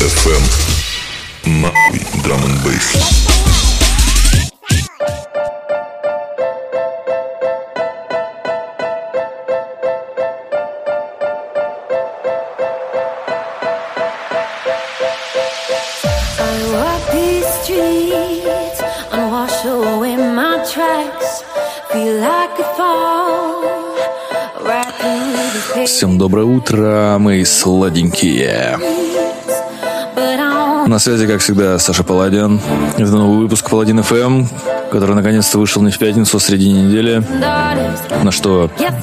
Phantogram.ФМ. Нахуй драм н бейс. Всем доброе утро, мои сладенькие. На связи, как всегда, Саша Паладин. Это новый выпуск Паладин.ФМ, который наконец-то вышел не в пятницу, а в середине недели. На что я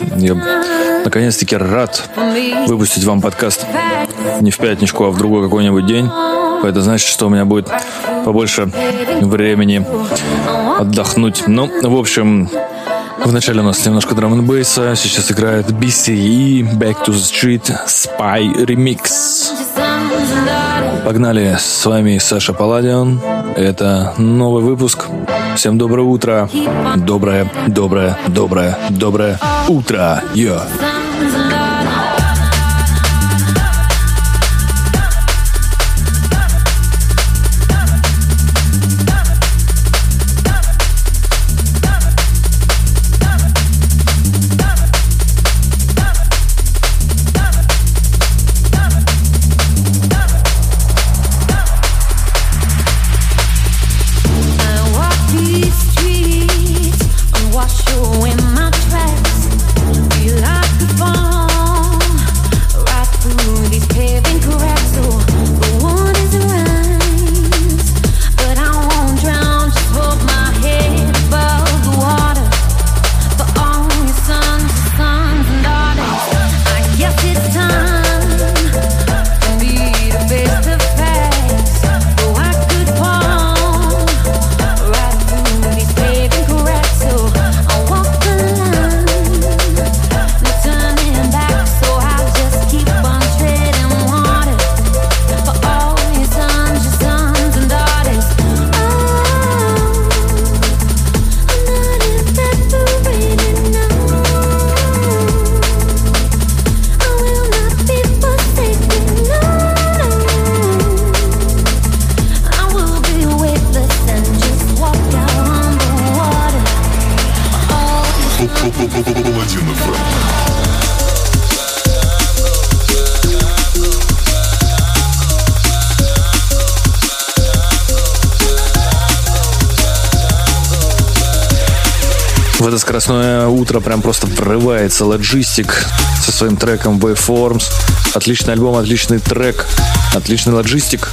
наконец-таки рад выпустить вам подкаст не в пятничку, а в другой какой-нибудь день. Это значит, что у меня будет побольше времени отдохнуть. Ну, в общем, вначале у нас немножко драм-н-бейса. Сейчас играет B.C.E. Back to the Street Spy Remix. Погнали, с вами Саша Паладин. Это новый выпуск. Всем доброе утро. Доброе, доброе, доброе, доброе утро. Йо. В это скоростное утро прям просто врывается Logistics со своим треком Waveforms. Отличный альбом, отличный трек, отличный Logistics.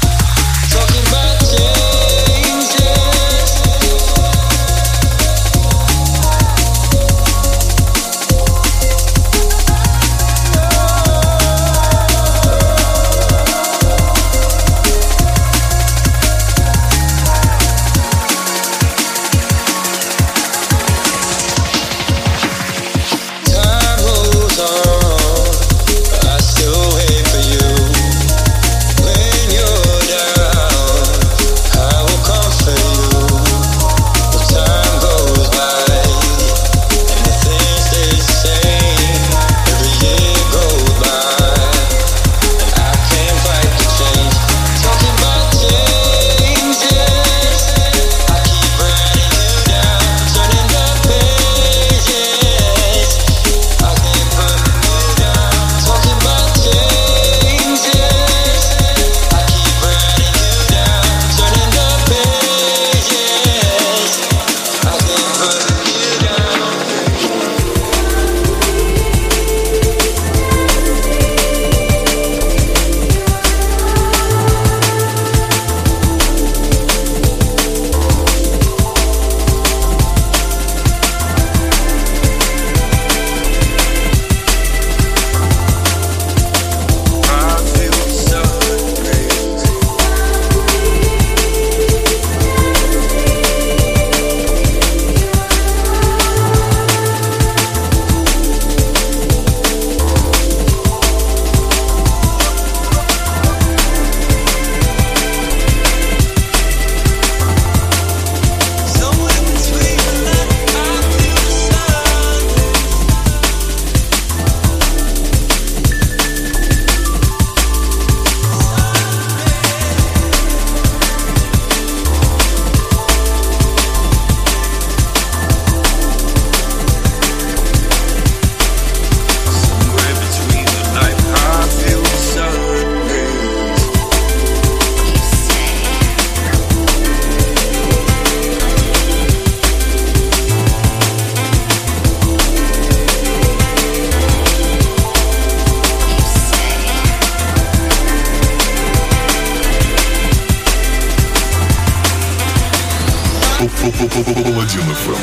Паладин.ФМ.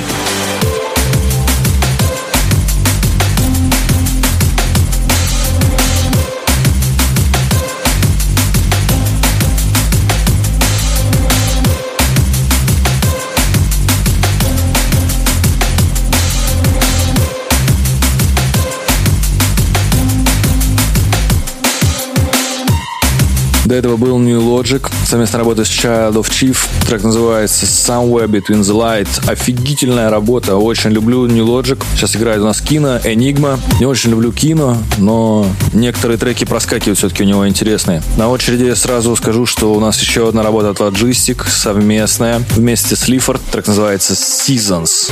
До этого был New Logic, совместная работа с Child of Chief, трек называется Somewhere Between the Light, офигительная работа, очень люблю New Logic, сейчас играет у нас Кино, Enigma, не очень люблю Кино, но некоторые треки проскакивают все-таки у него интересные. На очереди я сразу скажу, что у нас еще одна работа от Logistics, совместная, вместе с Lifford, трек называется Seasons.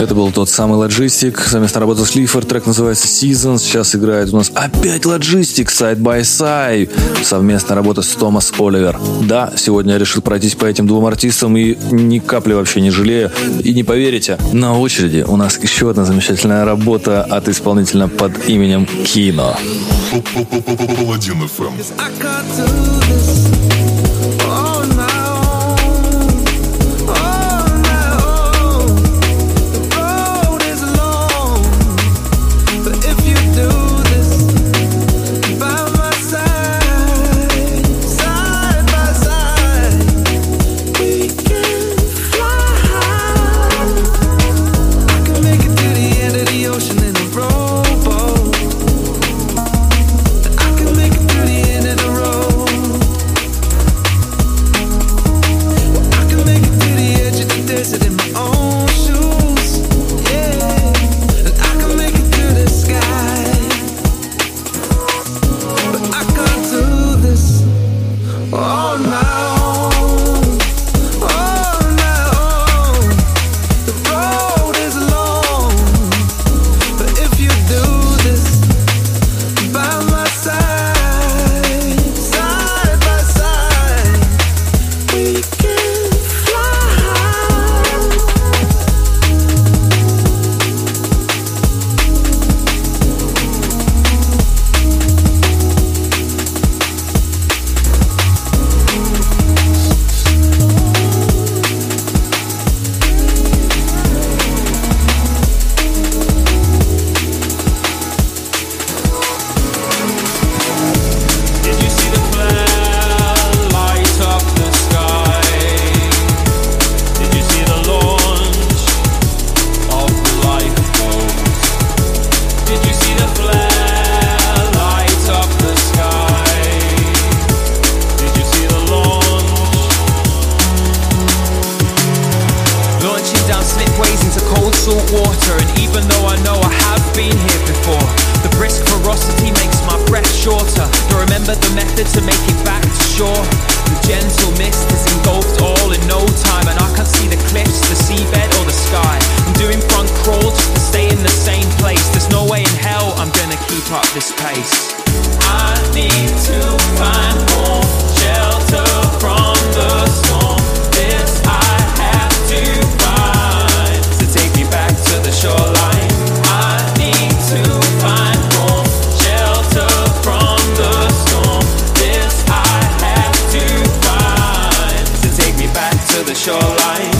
Это был тот самый Logistics, совместная работа с Lifford, трек называется Seasons, сейчас играет у нас опять Logistics, Side by Side, совместная работа с Томас Оливер. Да, сегодня я решил пройтись по этим двум артистам и ни капли вообще не жалею, и не поверите, на очереди у нас еще одна замечательная работа от исполнителя под именем Кино. salt water, and even though I know I have been here before, the brisk ferocity makes my breath shorter. You'll remember the method to make it back to shore. The gentle mist has engulfed all in no time, and I can't see the cliffs, the seabed or the sky. I'm doing front crawl just to stay in the same place. There's no way in hell I'm gonna keep up this pace. I need to find more shelter from the storm. This I have to find to take me back to the shoreline. I need to find more shelter from the storm. This I have to find to take me back to the shoreline.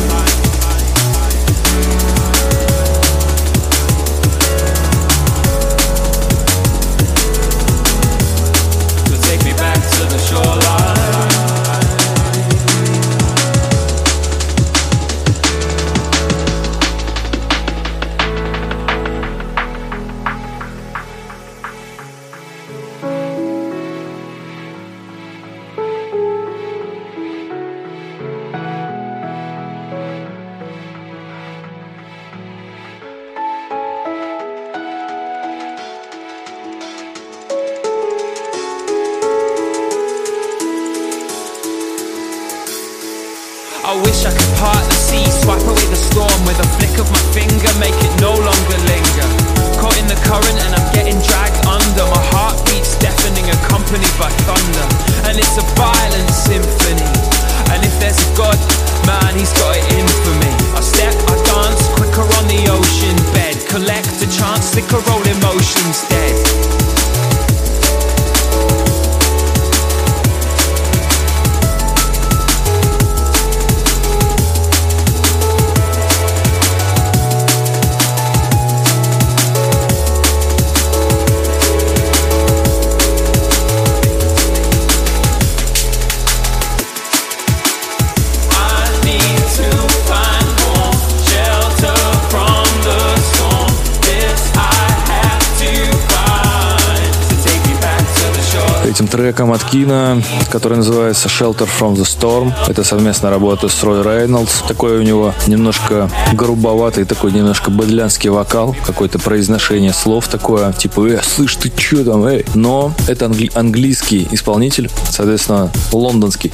Трека Маткина, который называется Shelter from the Storm. Это совместная работа с Roy Reynolds. Такой у него немножко грубоватый, такой немножко бэдлянский вокал, какое-то произношение слов такое, типа слышь, ты чё там, эй? Но это английский исполнитель, соответственно, лондонский,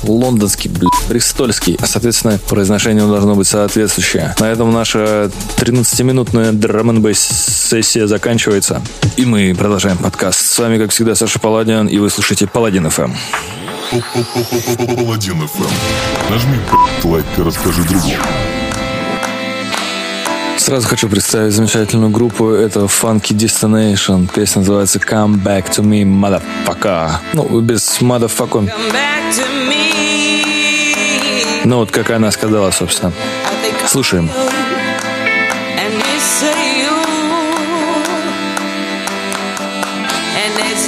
бристольский. Соответственно, произношение должно быть соответствующее. На этом наша 13-минутная драм-н-бейс-сессия заканчивается, и мы продолжаем подкаст. С вами, как всегда, Саша Паладин, и вы слушаете Паладин.ФМ. Паладин.ФМ. Нажми лайк и расскажи другому. Сразу хочу представить замечательную группу. Это Funky Destination. Песня называется Come Back to Me, Motherfucker. Ну, без Motherfucker. Ну, вот как она сказала, собственно. Слушаем.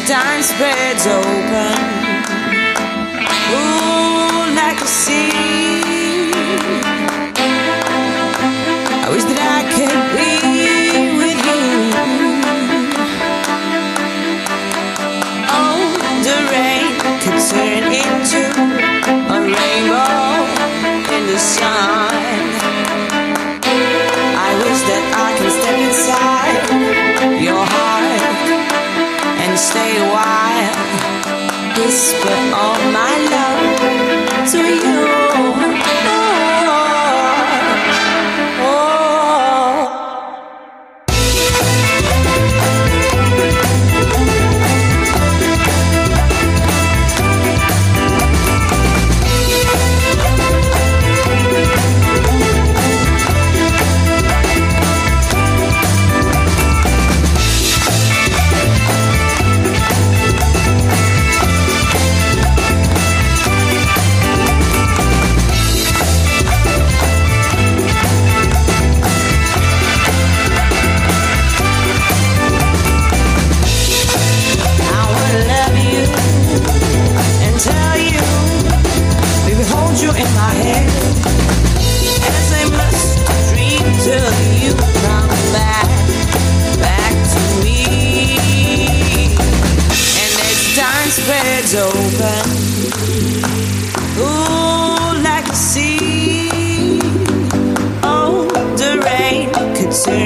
Time spreads open, ooh, like a sea. I wish that I could be with you. Oh, the rain could turn into a rainbow in the sun. I wish that I could step inside your heart. Stay a while, whisper all my love to you. Say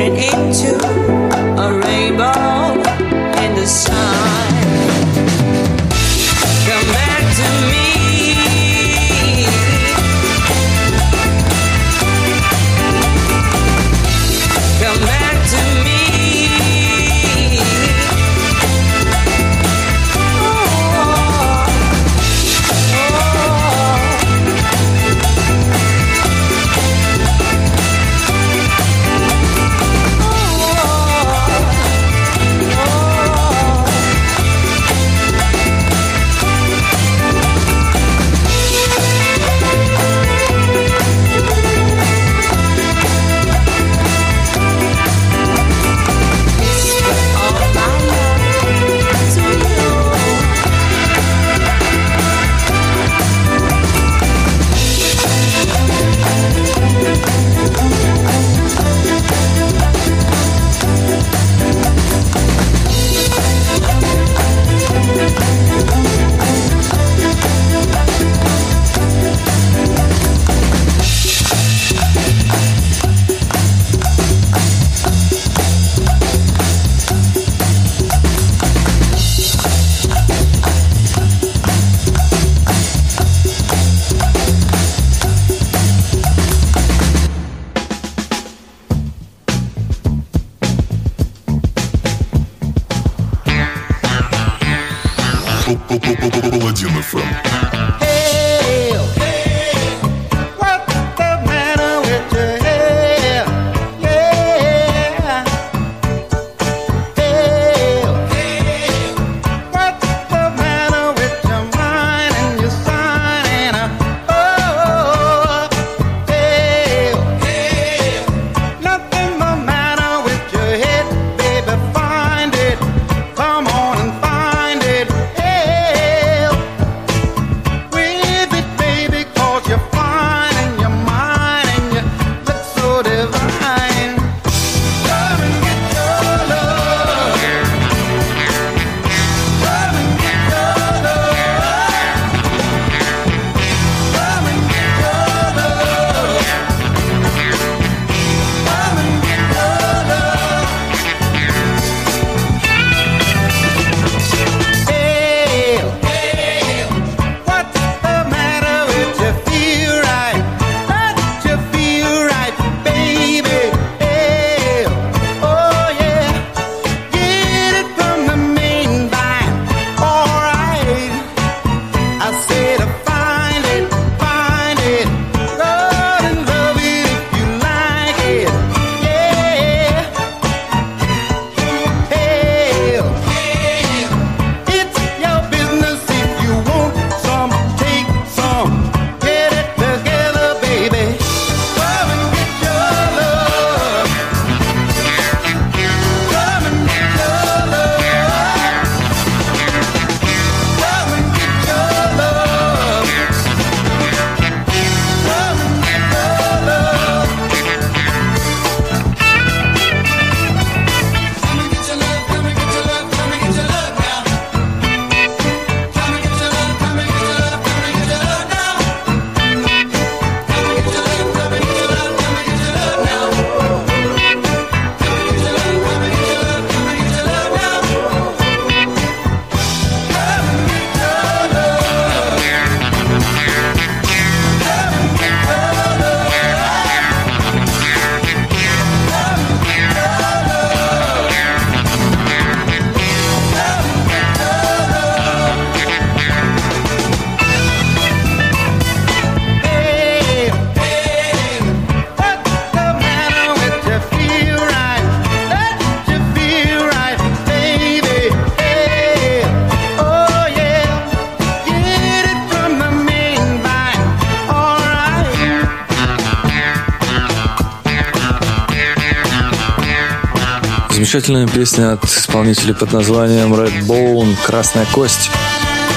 замечательная песня от исполнителя под названием Red Bone, «Красная кость».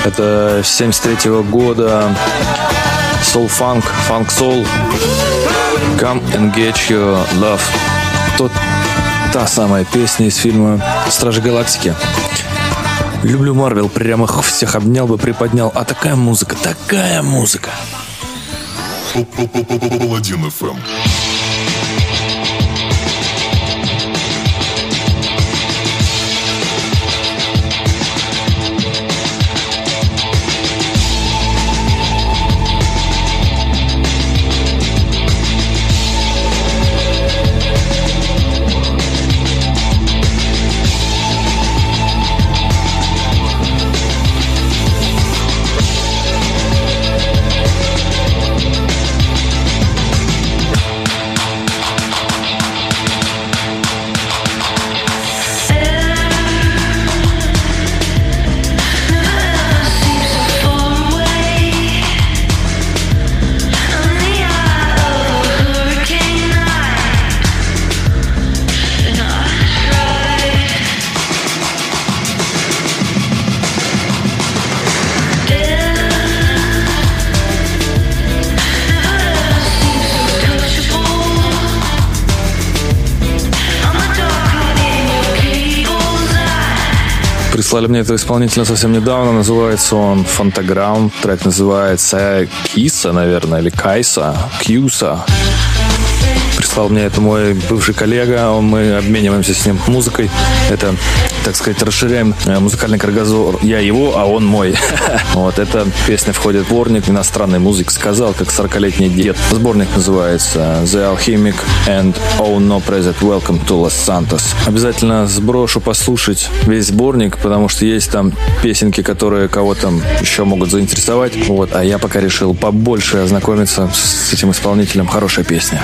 Это с 73-го года soul-funk, funk-soul. Come and get your love. Та самая песня из фильма «Стражи Галактики». Люблю Марвел, прямо всех обнял бы, приподнял. А такая музыка, такая музыка. Паладин.ФМ. Прислали мне этого исполнителя совсем недавно. Называется он Phantogram. Трек называется Kisa, наверное, или Kisa. Kisa. Прислал мне это мой бывший коллега. Мы обмениваемся с ним музыкой. Это, так сказать, расширяем музыкальный кругозор. Я его, а он мой. Вот эта песня входит в сборник иностранной музыки. Сказал, как 40-летний дед. Сборник называется The Alchemist and Oh No Present Welcome to Los Santos. Обязательно сброшу послушать весь сборник, потому что есть там песенки, которые кого-то еще могут заинтересовать. Вот, а я пока решил побольше ознакомиться с этим исполнителем. Хорошая песня.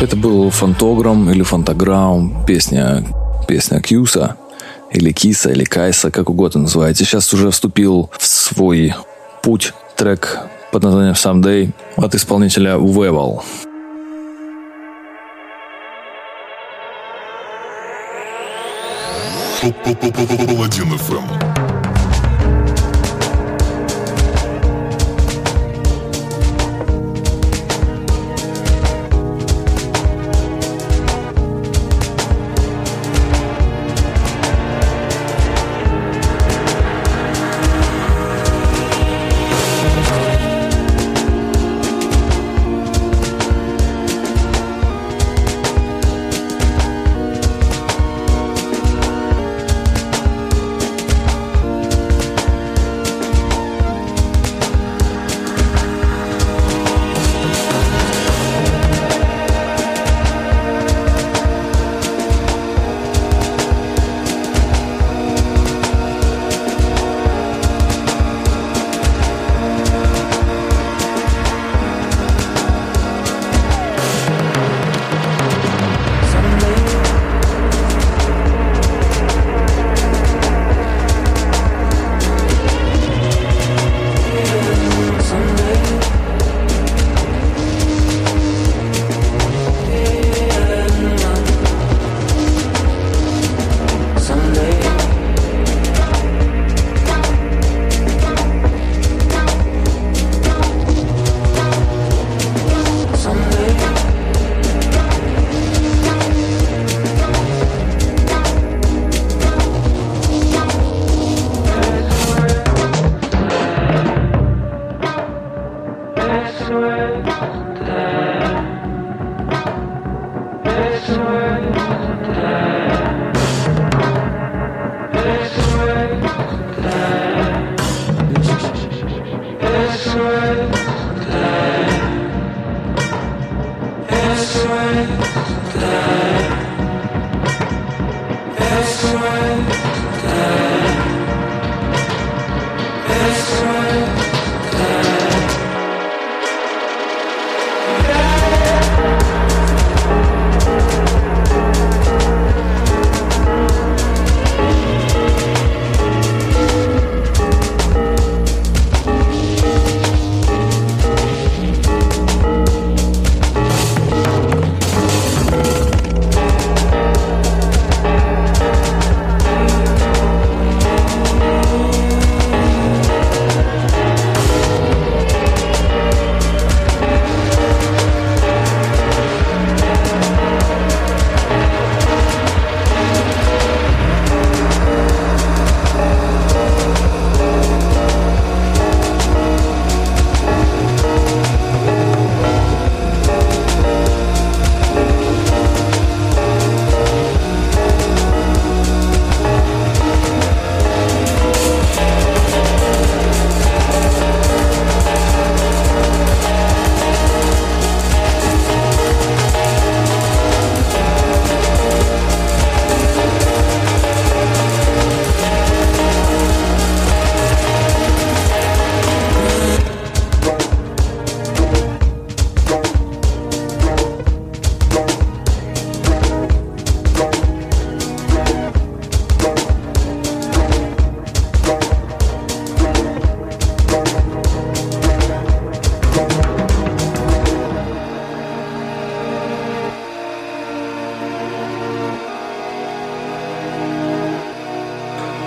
Это был Phantogram или Phantogram, песня Кьюса, или Киса, или Кайса, как угодно называете. Сейчас уже вступил в свой путь трек под названием Someday от исполнителя Weval. Паладин.ФМ.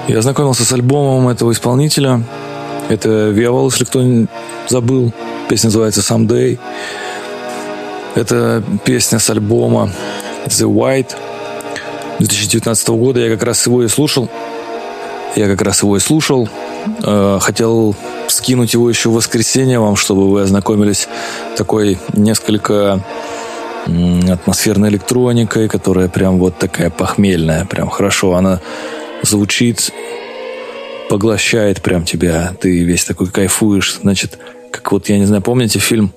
Я ознакомился с альбомом этого исполнителя. Это Weval, если кто забыл. Песня называется Someday. Это песня с альбома The White 2019 года. Я как раз его и слушал. Хотел скинуть его еще в воскресенье вам, чтобы вы ознакомились с такой несколько атмосферной электроникой, которая прям вот такая похмельная. Прям хорошо она звучит, поглощает прям тебя. Ты весь такой кайфуешь. Значит, как вот, я не знаю, помните фильм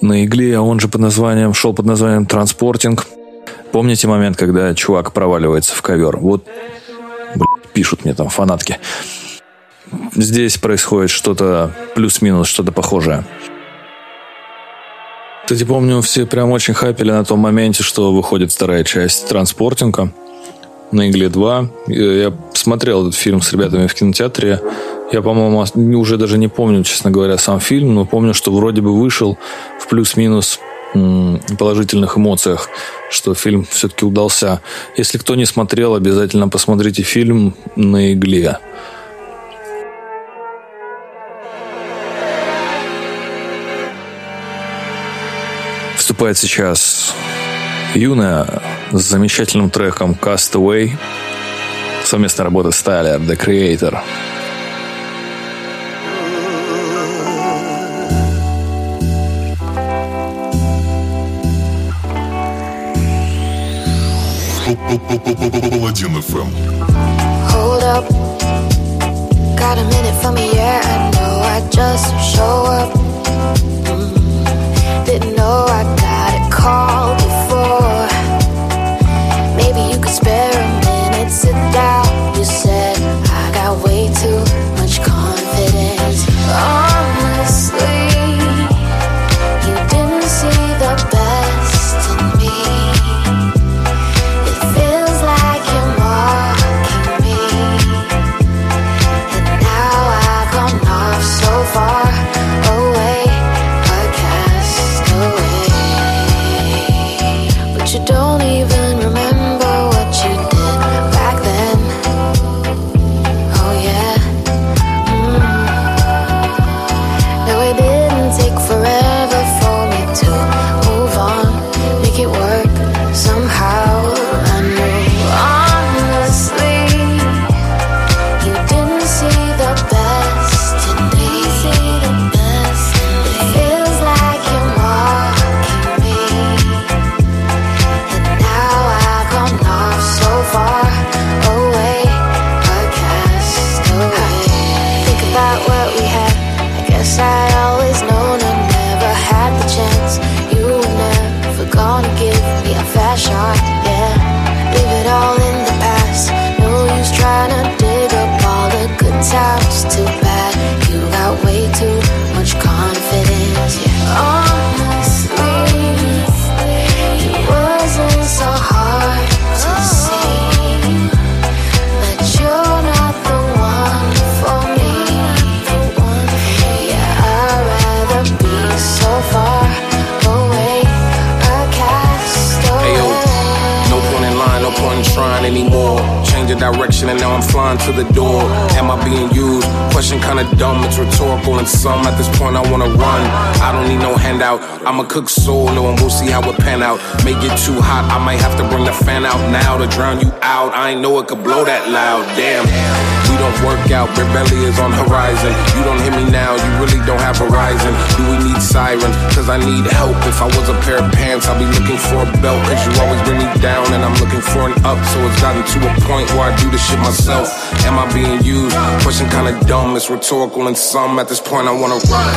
«На игле», а он же шел под названием «Транспортинг». Помните момент, когда чувак проваливается в ковер? Вот, пишут мне там фанатки. Здесь происходит что-то плюс-минус, что-то похожее. Кстати, помню, все прям очень хайпели на том моменте, что выходит вторая часть «Транспортинга». «На Игле 2». Я смотрел этот фильм с ребятами в кинотеатре. Я, по-моему, уже даже не помню, честно говоря, сам фильм, но помню, что вроде бы вышел в плюс-минус положительных эмоциях, что фильм все-таки удался. Если кто не смотрел, обязательно посмотрите фильм «На игле». Вступает сейчас Юная с замечательным треком «Castaway», совместная работа с Tyler, The Creator. Паладин.ФМ. Hold up, got a minute for me, yeah, I know I just show up, didn't know I got a call before, maybe you could spare a minute, sit down, you said I got way too much confidence, honestly, you didn't see the best in me. Direction and now I'm flying to the door. Am I being used? Question kinda dumb, it's rhetorical and some at this point I wanna run. I don't need no handout, I'm a cook solo and we'll see how it pan out. Make it too hot, I might have to bring the fan out now to drown you out. I ain't know it could blow that loud, damn. We don't work out, rebellion is on horizon. You don't hear me now, you really don't have horizon. Do we need sirens? Cause I need help. If I was a pair of pants, I'd be looking for a belt. Cause you always bring me down and I'm looking for an up. So it's gotten to a point where I do this shit myself. Am I being used? Question kinda dumb, it's rhetorical and some at this point I wanna run.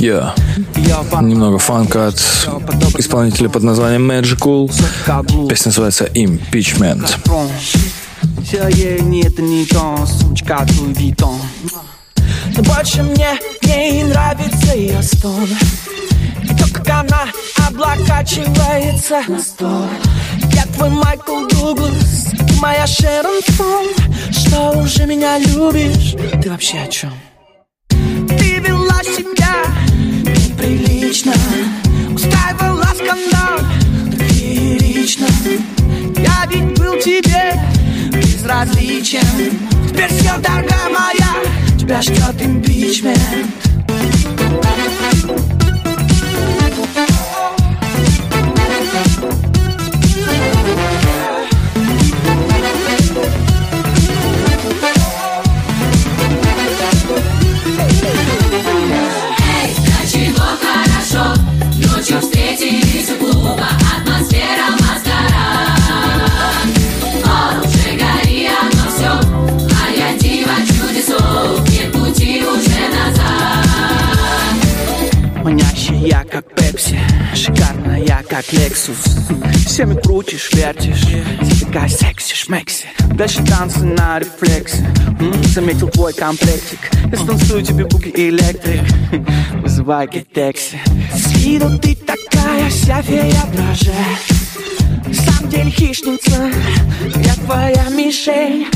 Yeah. Немного фанка от исполнителя под названием Magical. Песня называется Impeachment. Короче, мне не нравится ее стон. И то, как она облокачивается на стол. Я твой Майкл Дуглас, моя Шерон Фон. Что уже меня любишь? Ты вообще о чем? Ты вела себя неприлично, устраивала скандал так лично. Я ведь был тебе безразличен. Теперь все, дорогая моя, тебя ждет импичмент. Я как Пепси, шикарная я как Лексус. Всеми крутишь, вертишь, запекай секси, шмекси. Дальше танцы на рефлексе. Заметил твой комплектик. Я станцую тебе буги электрик. Вызывай гетекси. С виду ты такая вся фея-браже. На самом деле хищница, я твоя мишень.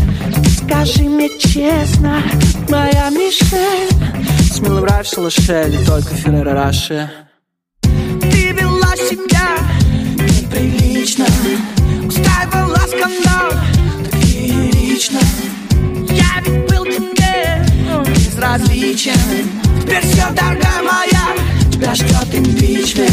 Скажи мне честно, моя мишень. С милым рай в шалаше, или только Ферреро Роше. Ты вела себя неприлично, устраивала скандал так лирично. Я ведь был тебе безразличен. Теперь все, дорогая моя, тебя ждет импичмент.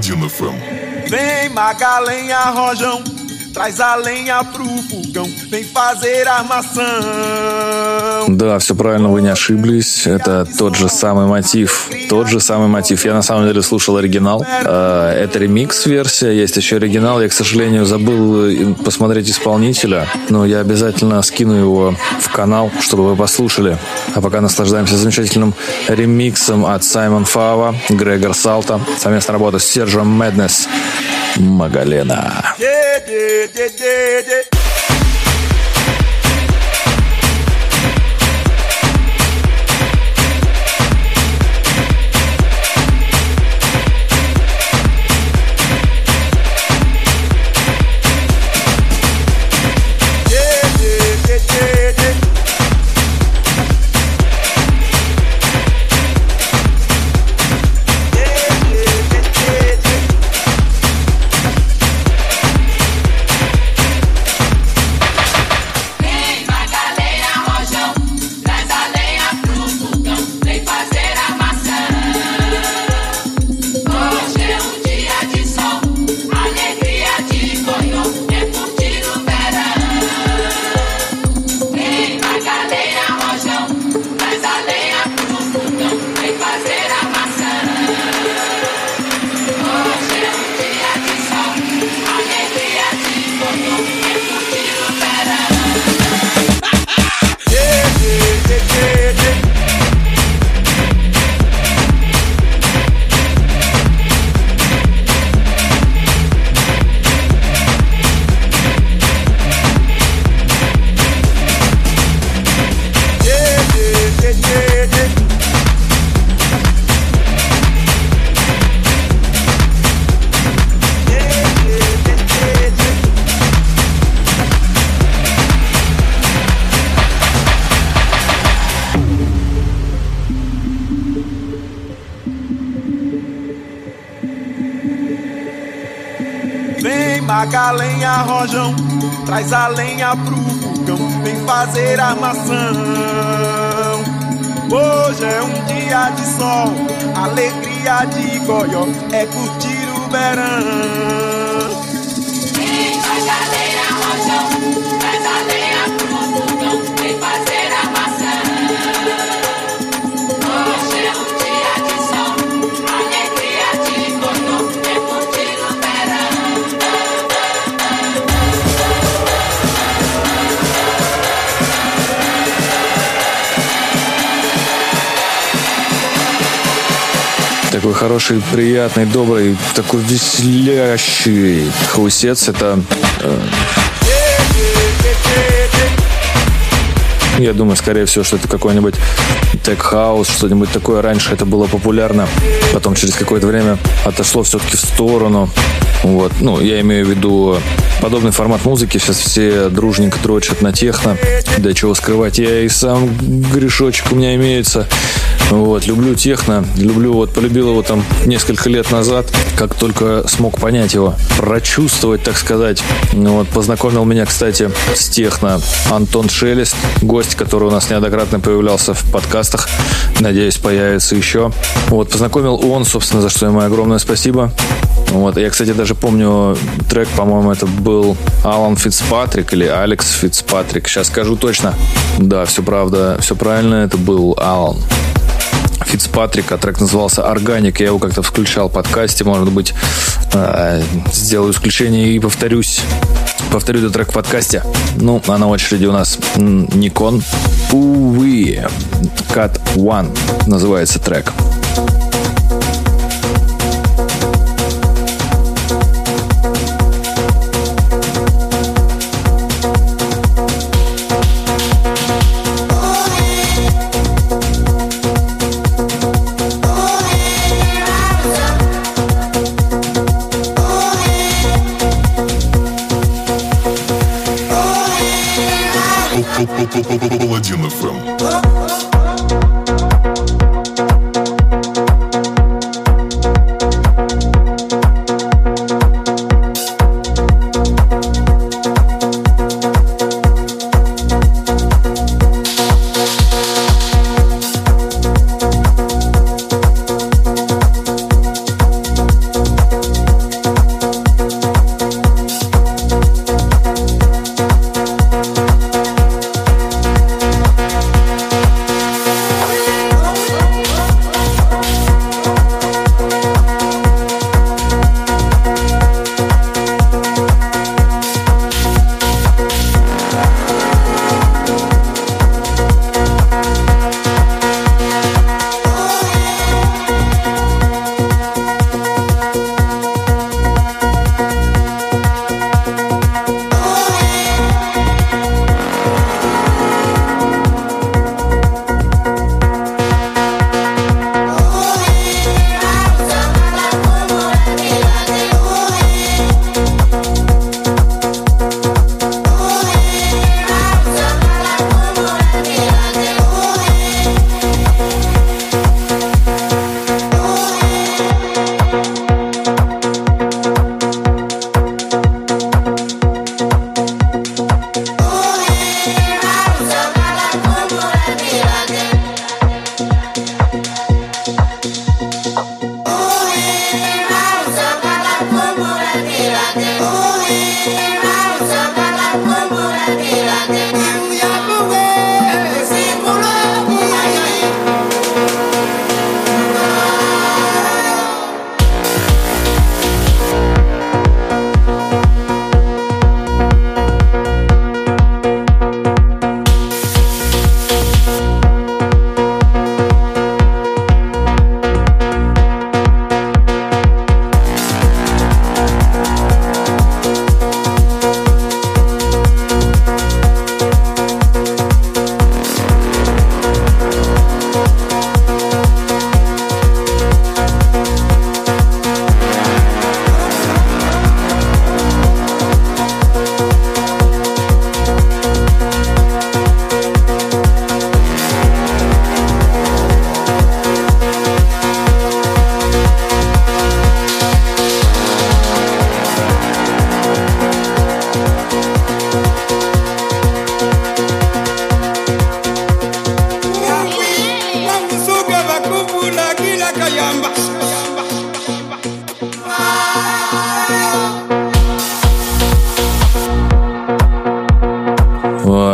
Paladim.fm. Vem magalenha, rojão, traz a lenha pro fogão, vem fazer armação. Да, все правильно, вы не ошиблись. Это тот же самый мотив. Тот же самый мотив. Я на самом деле слушал оригинал. Это ремикс-версия, есть еще оригинал. Я, к сожалению, забыл посмотреть исполнителя, но я обязательно скину его в канал, чтобы вы послушали. А пока наслаждаемся замечательным ремиксом от Саймон Фава, Грегор Салта. Совместная работа с Серджио Мэднес, Магалена. Vem maga lenha, rojão, traz a lenha pro vulcão, vem fazer armação. Hoje é dia de sol, alegria de goió, é curtir o verão. Vem maga lenha, rojão, traz a lenha pro vulcão, vem fazer armação. Такой хороший, приятный, добрый, такой веселящий хаусец. Это, я думаю, скорее всего, что это какой-нибудь тек-хаус, что-нибудь такое. Раньше это было популярно, потом через какое-то время отошло все-таки в сторону. Вот. Ну, я имею в виду подобный формат музыки. Сейчас все дружненько дрочат на техно. Да чего скрывать, я и сам грешочек у меня имеется. Вот, люблю техно, полюбил его там несколько лет назад, как только смог понять его, прочувствовать, так сказать. Вот, познакомил меня, кстати, с техно Антон Шелест, гость, который у нас неоднократно появлялся в подкастах, надеюсь, появится еще. Вот, познакомил он, собственно, за что ему огромное спасибо. Вот, я, кстати, даже помню трек, по-моему, это был Алан Фитцпатрик или Алекс Фитцпатрик, сейчас скажу точно. Да, все правда, все правильно, это был Алан Фитцпатрик, а трек назывался «Органик». Я его как-то включал в подкасте, может быть, сделаю исключение и повторю этот трек в подкасте. Ну, а на очереди у нас Nikon. Увы, Cut One называется трек.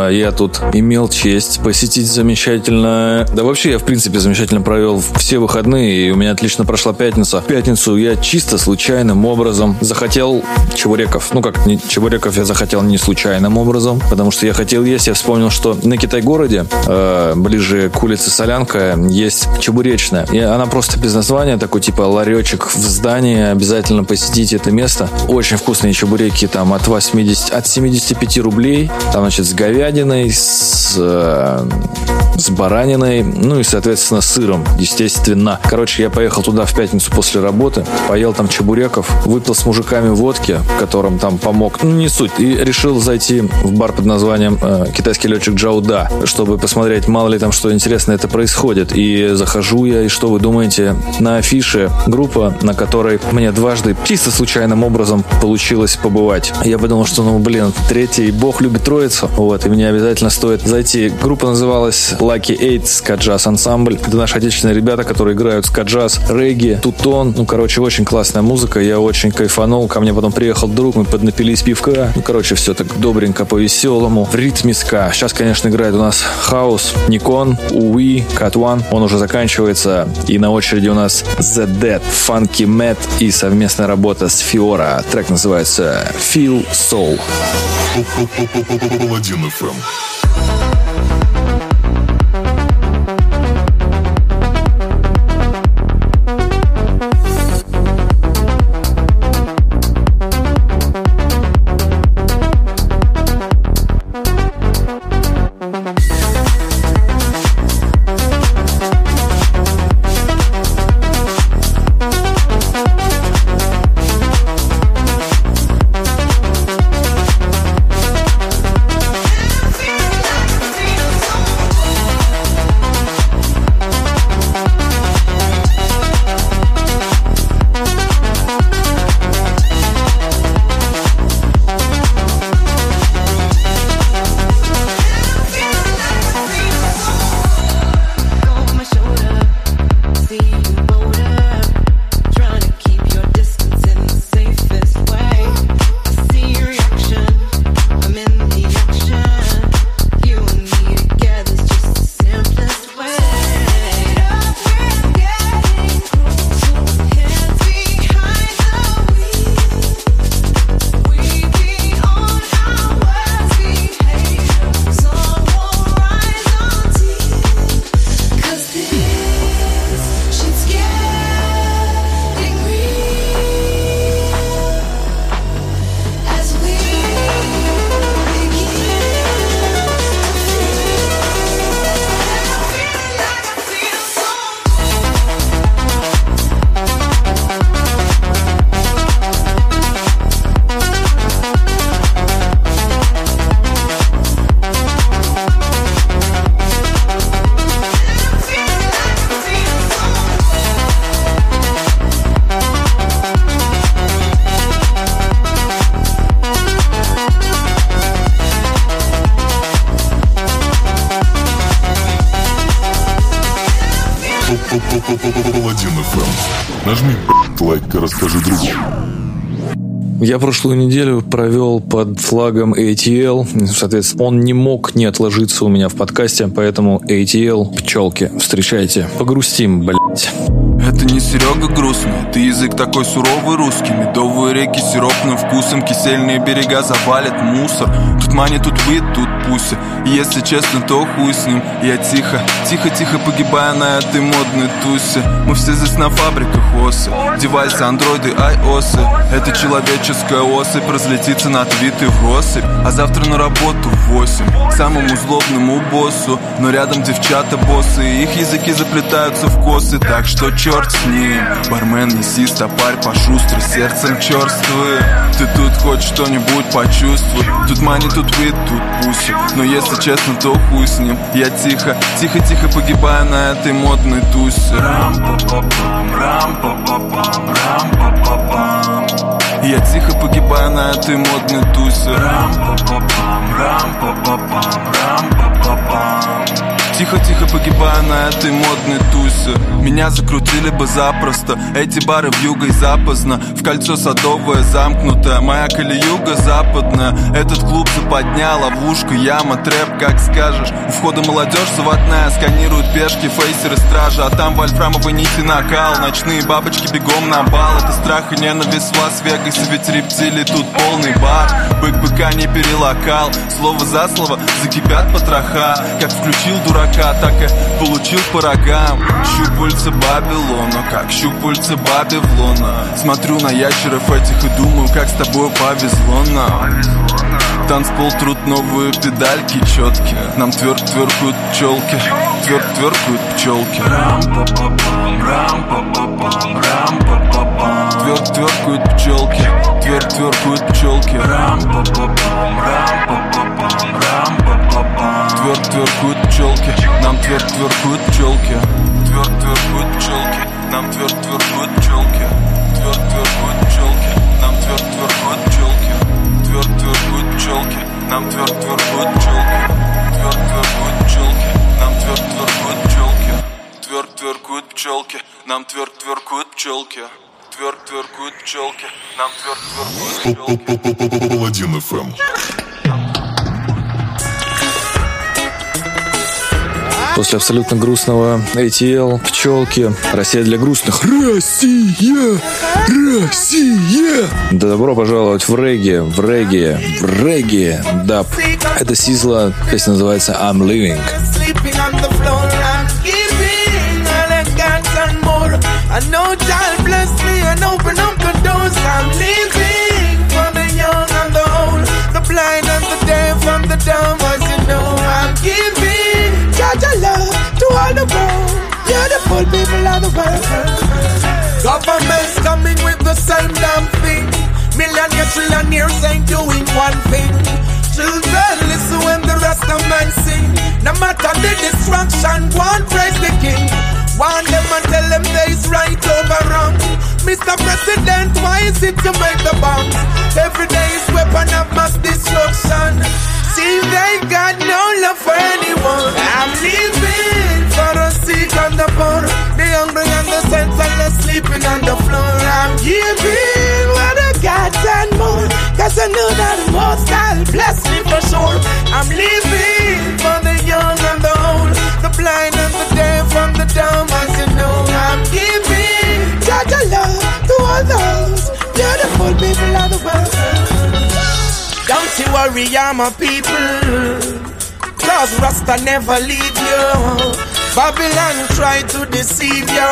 я тут имел честь посетить замечательно... Да вообще я, в принципе, замечательно провел все выходные, и у меня отлично прошла пятница. В пятницу я чисто случайным образом захотел чебуреков. Ну как, чебуреков я захотел не случайным образом, потому что я хотел есть. Я вспомнил, что на Китай-городе, ближе к улице Солянка, есть чебуречная. И она просто без названия, такой типа ларечек в здании. Обязательно посетите это место. Очень вкусные чебуреки там от 75 рублей. Там, значит, с говядиной, с бараниной, ну и, соответственно, сыром, естественно. Короче, я поехал туда в пятницу после работы, поел там чебуреков, выпил с мужиками водки, которым там помог, ну не суть, и решил зайти в бар под названием «Китайский летчик Джауда», чтобы посмотреть, мало ли там что интересное это происходит. И захожу я, и что вы думаете, на афише группа, на которой мне дважды чисто случайным образом получилось побывать. Я подумал, что, ну блин, третий бог любит троицу, вот, и мне обязательно стоит зайти. Группа называлась Lucky Eight Скаджас ансамбль. Это наши отечественные ребята, которые играют скаджас, регги, тутон. Ну, короче, очень классная музыка. Я очень кайфанул. Ко мне потом приехал друг, мы поднапились пивка. Ну, короче, все так добренько, по-веселому. В ритме ска. Сейчас, конечно, играет у нас House, Nikon, Уи, Катуан. Он уже заканчивается. И на очереди у нас The Dead, Funky Matt и совместная работа с Фиора. Трек называется Feel Soul. Нажми лайк и расскажи другому. Я прошлую неделю провел под флагом ATL. Соответственно, он не мог не отложиться у меня в подкасте, поэтому ATL, пчелки, встречайте. Погрустим, блять. Это не Серега грустный, ты язык такой суровый русский. Медовые реки сиропным вкусом, кисельные берега завалят мусор. Тут мани, тут быт, тут пуся. И если честно, то хуй с ним. Я тихо, тихо-тихо погибаю на этой модной тусе. Мы все здесь на фабриках осы. Девайсы, андроиды, айосы. Это человеческая особь разлетится на твиты в россыпь. А завтра на работу в 8 к самому злобному боссу. Но рядом девчата боссы, их языки заплетаются в косы. Так что черт с ним. Бармен, неси стопарь пошустрый, сердцем черствый. Ты тут хоть что-нибудь почувствуй. Тут мани, тут вид, тут пуси. Но если честно, то хуй с ним. Я тихо, тихо-тихо погибаю на этой модной тусе. Я тихо погибаю на этой модной тусе. Тихо-тихо погибая на этой модной тусе. Меня закрутили бы запросто. Эти бары вьюга и запоздно. В кольцо садовое замкнутое. Моя колеюга западная. Этот клуб западня, ловушка, яма, трэп, как скажешь. У входа молодежь заводная. Сканируют пешки, фейсеры, стражи. А там вольфрамовые нити накал. Ночные бабочки бегом на бал. Это страх и ненависть в Лас-Вегасе. Ведь рептилии тут полный бар. Бык быка не перелокал. Слово за слово закипят потроха. Как включил дурака, так и получил по рогам. Щупальца Бабилона, как щупальца Бабивлона. Смотрю на ящеров этих и думаю, как с тобой повезло нам. Танцпол трут новые педальки четкие. Нам тверк-тверкают пчелки. Тверк-тверкают пчелки. Тверк-тверкают пчелки. Тверк-тверкают пчелки. Тверк-тверкают пчелки. Нам тверк-тверкают пчелки. Тверк-тверкают пчелки. Нам тверк-тверкают пчелки. Тверк-тверкают пчелки. Нам тверк-тверкают пчелки. Тверк-тверкают пчелки. Нам тверк-тверкают пчелки. Тверк-тверкают пчелки. Нам тверк-тверкают пчелки. Тверк-тверкают пчелки. Нам тверк-тверкают пчелки. Тверк-тверкают пчелки. Нам тверк-тверкают пчелки. Паладин.ФМ. После абсолютно грустного ATL, пчелки, Россия для грустных. Россия! Россия! Да добро пожаловать в регги, в регги, в регги, даб. Это Сизла, песня называется «I'm Living». The beautiful people of the world. Governments coming with the same damn thing. Millionaires, trillionaires ain't doing one thing. Children listen when the rest of men sing. No matter the distraction, one praise the king. Warn them and tell them there is right over wrong. Mr. President, why is it you make the bombs? Every day is weapon of mass destruction. See, they got no love for anyone. I'm leaving. On the poor, the hungry and the senseless sleeping on the floor. I'm giving what I got and more, cause I know that most I'll bless me for sure. I'm living for the young and the old, the blind and the deaf and the dumb, as you know. I'm giving such a love to all those beautiful people of the world. Don't you worry, I'm a people, cause Rasta never leave you. Babylon tried to deceive you.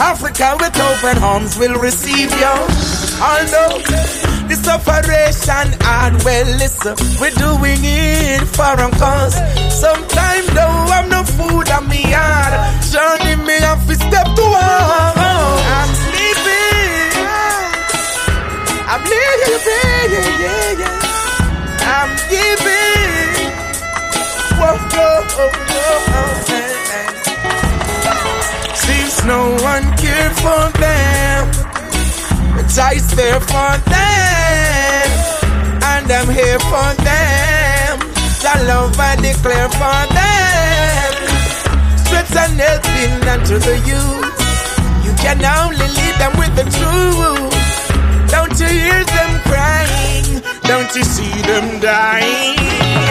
Africa with open arms will receive you. Although this operation hard, well listen, we're doing it for a cause. Sometimes though I'm no food on me yard. Journey me off a step to one. I'm sleeping. I'm living. Yeah. I'm giving. Whoa. Seems no one cared for them. The child's there for them, and I'm here for them. The love I declare for them. Stretch and helping unto the youth. You can only lead them with the truth. Don't you hear them crying? Don't you see them dying?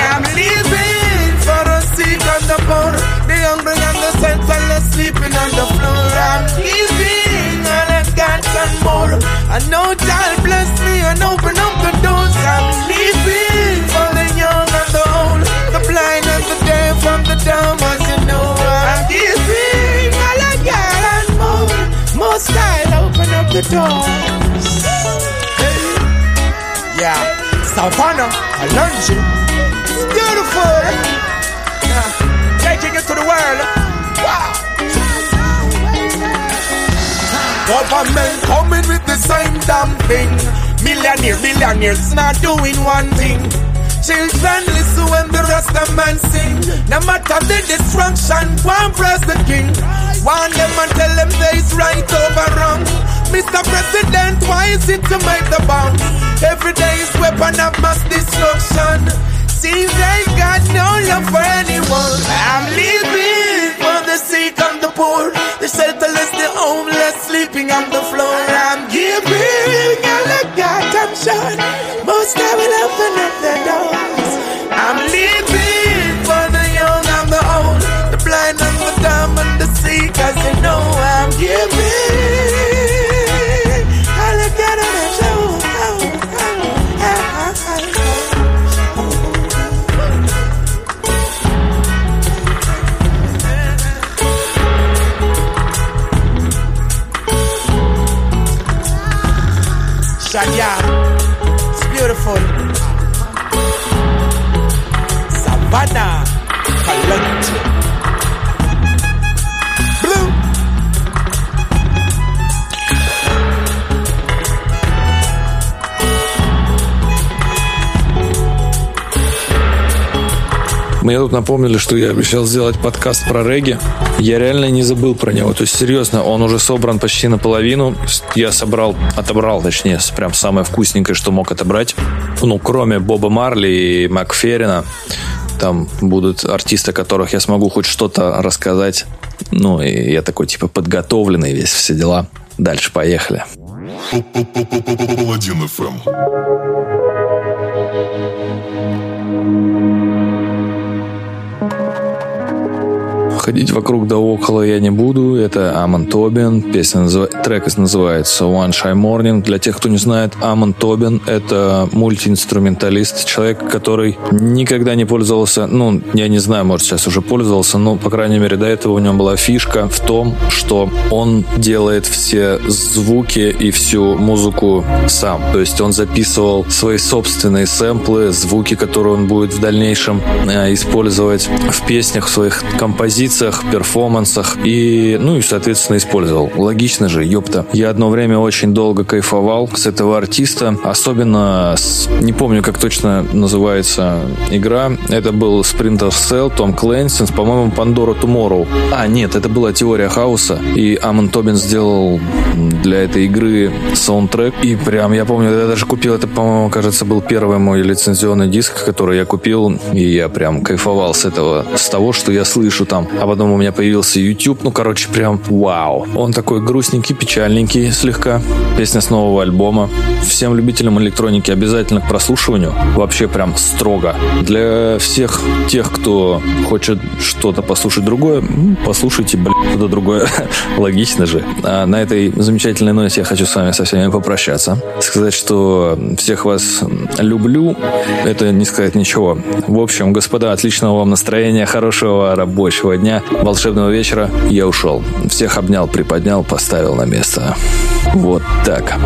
I'm living for the sick and the poor, the hungry and the senseless sleeping on the floor. I'm living all I've got and more. I know God bless me and open up the doors. I'm living for the young and the old, the blind and the deaf and the dumb, as you know. I'm living all I've got and more. Most I'll open up the doors. Hey. Yeah, Savannah, Alonji, it's beautiful. Yeah. Taking it to the world. Wow. Government coming with the same damn thing. Millionaires not doing one thing. Children listen when the rest of man sing. No matter the destruction, one praise the king. Warn them and tell them there is right over wrong. Mr. President, why is it you make the bounce? Every day is weapon of mass destruction. seems I've got no love for anyone. I'm living for the sake of the poor, the shelterless, the homeless, sleeping on the floor. I'm giving all I got, I'm sure most I will open up the doors. I'm living for the young and the old, the blind and the dumb and the sick, cause you know I'm giving. Yeah, it's beautiful. Savannah, Collective. Blue. Мне тут напомнили, что я обещал сделать подкаст про регги. Я реально не забыл про него. То есть, серьезно, он уже собран почти наполовину. Я отобрал, прям самое вкусненькое, что мог отобрать. Ну, кроме Боба Марли и Макферрина, там будут артисты, о которых я смогу хоть что-то рассказать. Ну, и я такой, типа, подготовленный весь, все дела. Дальше поехали. Ходить вокруг да около я не буду. Это Амон Тобин. Трек называется One Shy Morning. Для тех, кто не знает, Амон Тобин — это мультиинструменталист, человек, который никогда не пользовался, ну, я не знаю, может, сейчас уже пользовался, но, по крайней мере, до этого у него была фишка в том, что он делает все звуки и всю музыку сам. То есть он записывал свои собственные сэмплы, звуки, которые он будет в дальнейшем использовать в песнях, в своих композициях, перформансах и, ну и, соответственно, использовал. Логично же, ёпта. Я одно время очень долго кайфовал с этого артиста, особенно с, не помню, как точно называется игра, это был Sprint of Cell, Tom Clancy's, по-моему, Pandora Tomorrow. А, нет, это была Теория Хаоса, и Амон Тобин сделал для этой игры саундтрек, и прям, я помню, я даже купил, это, по-моему, кажется, был первый мой лицензионный диск, который я купил, и я прям кайфовал с этого, с того, что я слышу там. А потом у меня появился YouTube, ну, короче, прям вау. Он такой грустненький, печальненький слегка. Песня с нового альбома. Всем любителям электроники обязательно к прослушиванию. Вообще прям строго. Для всех тех, кто хочет что-то послушать другое, послушайте, блядь, что-то другое. Логично же. А на этой замечательной ноте я хочу с вами со всеми попрощаться. Сказать, что всех вас люблю, это не сказать ничего. В общем, господа, отличного вам настроения, хорошего рабочего дня, волшебного вечера. Я ушел. Всех обнял, приподнял, поставил на место. Вот так.